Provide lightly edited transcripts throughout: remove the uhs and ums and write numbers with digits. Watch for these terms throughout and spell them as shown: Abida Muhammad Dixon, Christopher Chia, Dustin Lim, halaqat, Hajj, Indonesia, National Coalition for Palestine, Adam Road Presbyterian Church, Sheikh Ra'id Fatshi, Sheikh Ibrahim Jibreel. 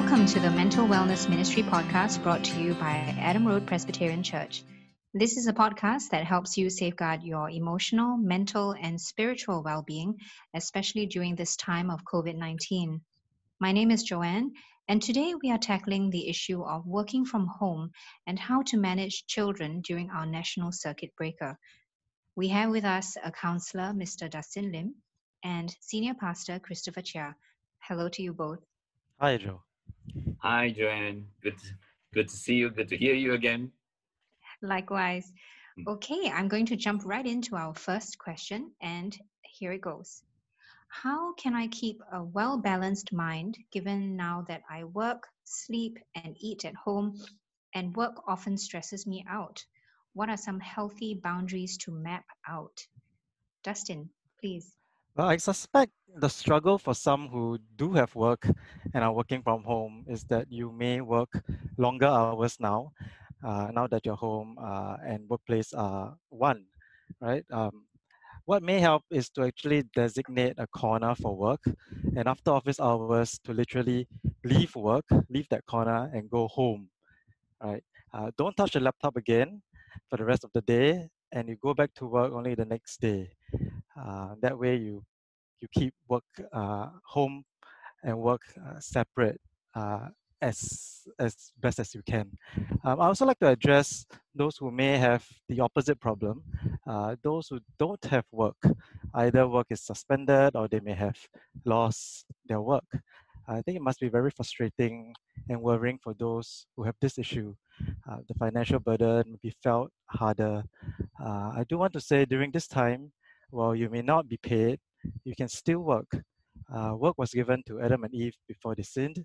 Welcome to the Mental Wellness Ministry podcast brought to you by Adam Road Presbyterian Church. This is a podcast that helps you safeguard your emotional, mental, and spiritual well-being, especially during this time of COVID-19. My name is Joanne, and today we are tackling the issue of working from home and how to manage children during our national circuit breaker. We have with us a counselor, Mr. Dustin Lim, and Senior Pastor Christopher Chia. Hello to you both. Hi, Joe. Hi, Joanne. Good to see you. Good to hear you again. Likewise. Okay, I'm going to jump right into our first question, and here it goes. How can I keep a well-balanced mind given now that I work, sleep, and eat at home, and work often stresses me out? What are some healthy boundaries to map out? Dustin, please. Well, I suspect the struggle for some who do have work and are working from home is that you may work longer hours now that your home and workplace are one, right? What may help is to actually designate a corner for work, and after office hours to literally leave work, leave that corner and go home, right? Don't touch the laptop again for the rest of the day, and you go back to work only the next day. That way you keep work, home and work separate as best as you can. I also like to address those who may have the opposite problem, those who don't have work. Either work is suspended or they may have lost their work. I think it must be very frustrating and worrying for those who have this issue. The financial burden will be felt harder. I do want to say during this time, while you may not be paid, you can still work. Work was given to Adam and Eve before they sinned.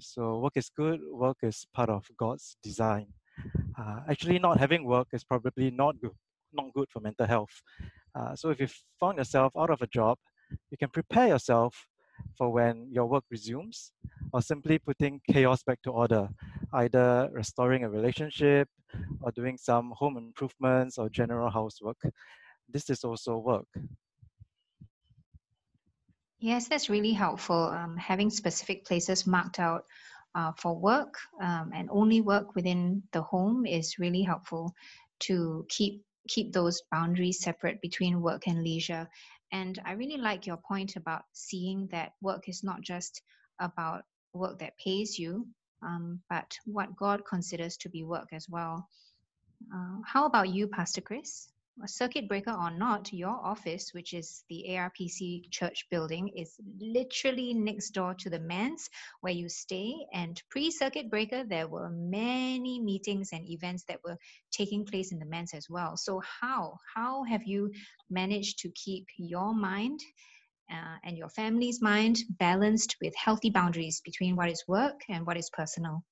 So work is good. Work is part of God's design. Actually, not having work is probably not good for mental health. So if you found yourself out of a job, you can prepare yourself for when your work resumes, or simply putting chaos back to order, either restoring a relationship or doing some home improvements or general housework. This is also work. Yes, that's really helpful. Having specific places marked out for work and only work within the home is really helpful to keep those boundaries separate between work and leisure. And I really like your point about seeing that work is not just about work that pays you, but what God considers to be work as well. How about you, Pastor Chris? A circuit breaker or not, your office, which is the ARPC church building, is literally next door to the manse where you stay. And pre-circuit breaker, there were many meetings and events that were taking place in the manse as well. So how have you managed to keep your mind and your family's mind balanced with healthy boundaries between what is work and what is personal?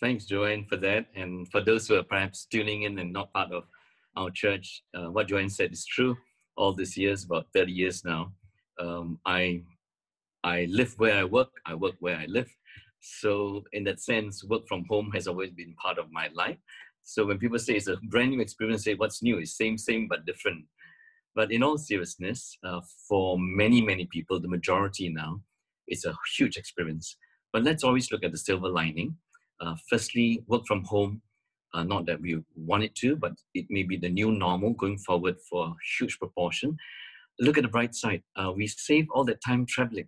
Thanks, Joanne, for that. And for those who are perhaps tuning in and not part of our church, what Joanne said is true. All these years, about 30 years now, I live where I work where I live. So in that sense, work from home has always been part of my life. So when people say it's a brand new experience, say what's new? It's same, but different. But in all seriousness, for many people, the majority now, it's a huge experience. But let's always look at the silver lining. Firstly, work from home. Not that we want it to, but it may be the new normal going forward for a huge proportion. Look at the bright side. We save all that time traveling.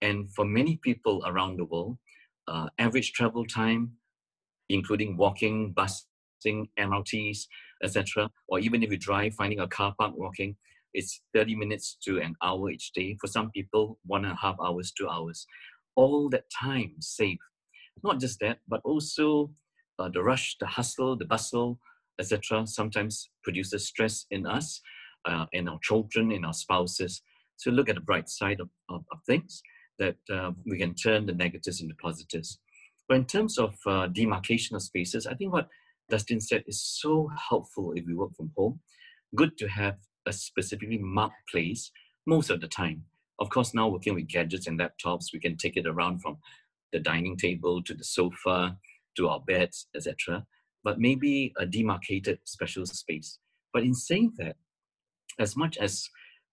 And for many people around the world, average travel time, including walking, busing, MRTs, etc., or even if you drive, finding a car park, walking, it's 30 minutes to an hour each day. For some people, 1.5 hours, 2 hours. All that time saved. Not just that, but also the rush, the hustle, the bustle, etc., sometimes produces stress in us, in our children, in our spouses. So look at the bright side of things, that we can turn the negatives into positives. But in terms of demarcation of spaces, I think what Dustin said is so helpful if we work from home. Good to have a specifically marked place most of the time. Of course, now working with gadgets and laptops, we can take it around from the dining table to the sofa, to our beds, etc., but maybe a demarcated special space. But in saying that, as much as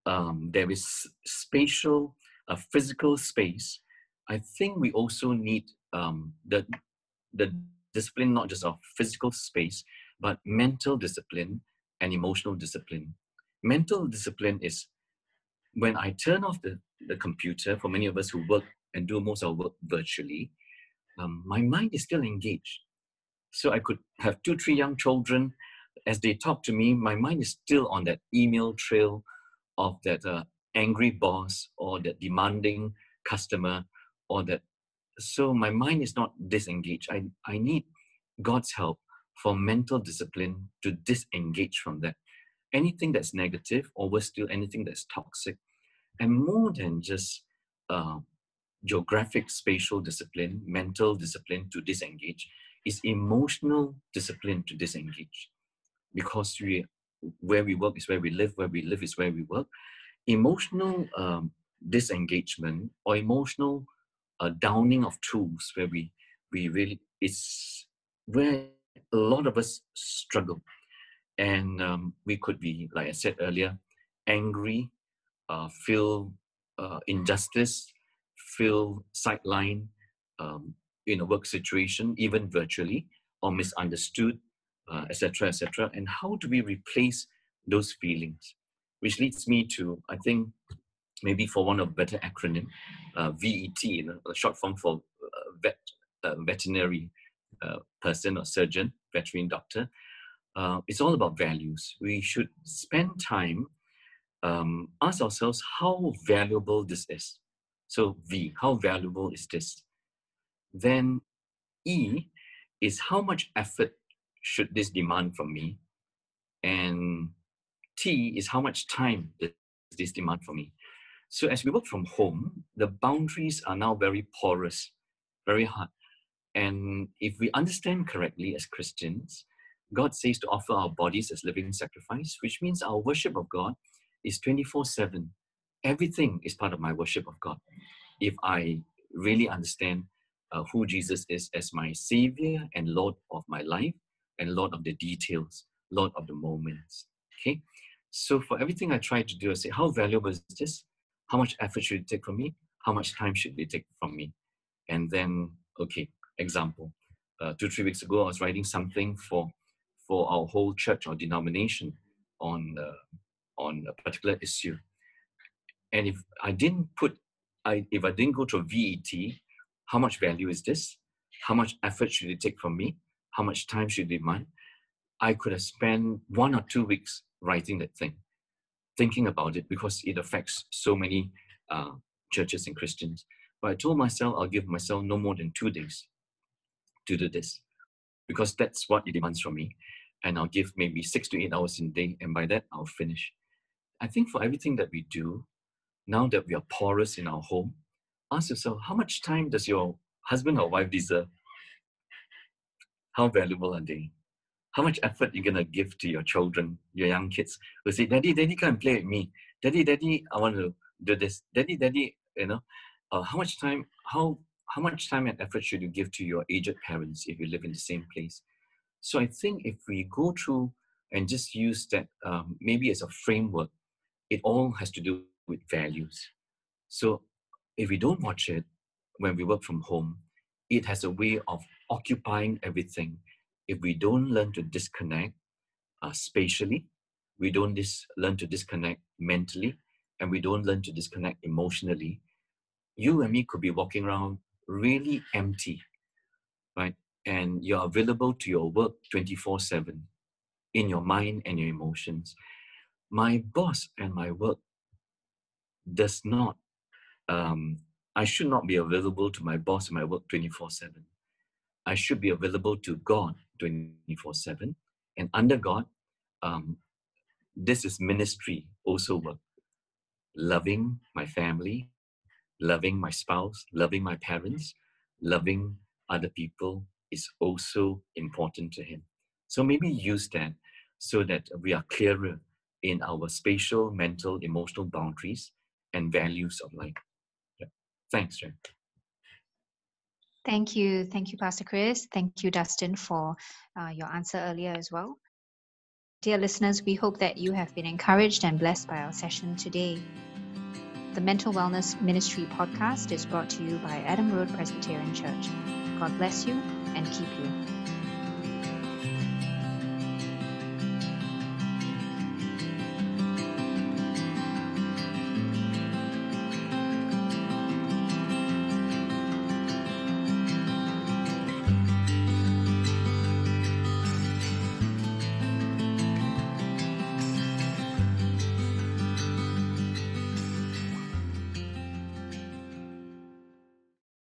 there is spatial, physical space, I think we also need the discipline, not just of physical space, but mental discipline and emotional discipline. Mental discipline is when I turn off the computer, for many of us who work and do most of our work virtually, my mind is still engaged. So I could have 2-3 young children. As they talk to me, my mind is still on that email trail of that angry boss or that demanding customer or that. So my mind is not disengaged. I need God's help for mental discipline to disengage from that. Anything that's negative, or worse still, anything that's toxic. And more than just geographic, spatial discipline, mental discipline to disengage, is emotional discipline to disengage. Because where we work is where we live is where we work. Emotional disengagement or emotional downing of tools, where we really, it's where a lot of us struggle. And we could be, like I said earlier, angry, feel injustice, feel sidelined in a work situation, even virtually, or misunderstood, etc., etc. And how do we replace those feelings? Which leads me to, I think, maybe for want of a better acronym, VET, you know, a short form for veterinary person or surgeon, veterinary doctor. It's all about values. We should spend time, ask ourselves how valuable this is. So V, how valuable is this? Then E is how much effort should this demand from me? And T is how much time does this demand from me? So as we work from home, the boundaries are now very porous, very hard. And if we understand correctly as Christians, God says to offer our bodies as living sacrifice, which means our worship of God is 24/7. Everything is part of my worship of God. If I really understand who Jesus is as my Savior and Lord of my life and Lord of the details, Lord of the moments, okay? So for everything I try to do, I say, how valuable is this? How much effort should it take from me? How much time should it take from me? And then, okay, example. 2-3 weeks ago, I was writing something for our whole church or denomination on a particular issue, and if I didn't go to VET, how much value is this? How much effort should it take from me? How much time should it demand? I could have spent 1 or 2 weeks writing that thing, thinking about it because it affects so many churches and Christians. But I told myself I'll give myself no more than 2 days to do this, because that's what it demands from me. And I'll give maybe 6 to 8 hours in a day, and by that, I'll finish. I think for everything that we do, now that we are porous in our home, ask yourself, how much time does your husband or wife deserve? How valuable are they? How much effort you're going to give to your children, your young kids, who say, Daddy, Daddy, come and play with me. Daddy, Daddy, I want to do this. Daddy, Daddy, you know. How much time and effort should you give to your aged parents if you live in the same place? So I think if we go through and just use that maybe as a framework, it all has to do with values. So if we don't watch it when we work from home, it has a way of occupying everything. If we don't learn to disconnect spatially, we don't learn to disconnect mentally, and we don't learn to disconnect emotionally, you and me could be walking around really empty, right? And you're available to your work 24/7 in your mind and your emotions. My boss and my work does not, I should not be available to my boss and my work 24/7. I should be available to God 24/7. And under God, this is ministry, also work. Loving my family, loving my spouse, loving my parents, loving other people is also important to Him. So maybe use that so that we are clearer in our spatial, mental, emotional boundaries and values of life. Yeah. Thanks, Jen. Thank you. Thank you, Pastor Chris. Thank you, Dustin, for your answer earlier as well. Dear listeners, we hope that you have been encouraged and blessed by our session today. The Mental Wellness Ministry podcast is brought to you by Adam Road Presbyterian Church. God bless you and keep you.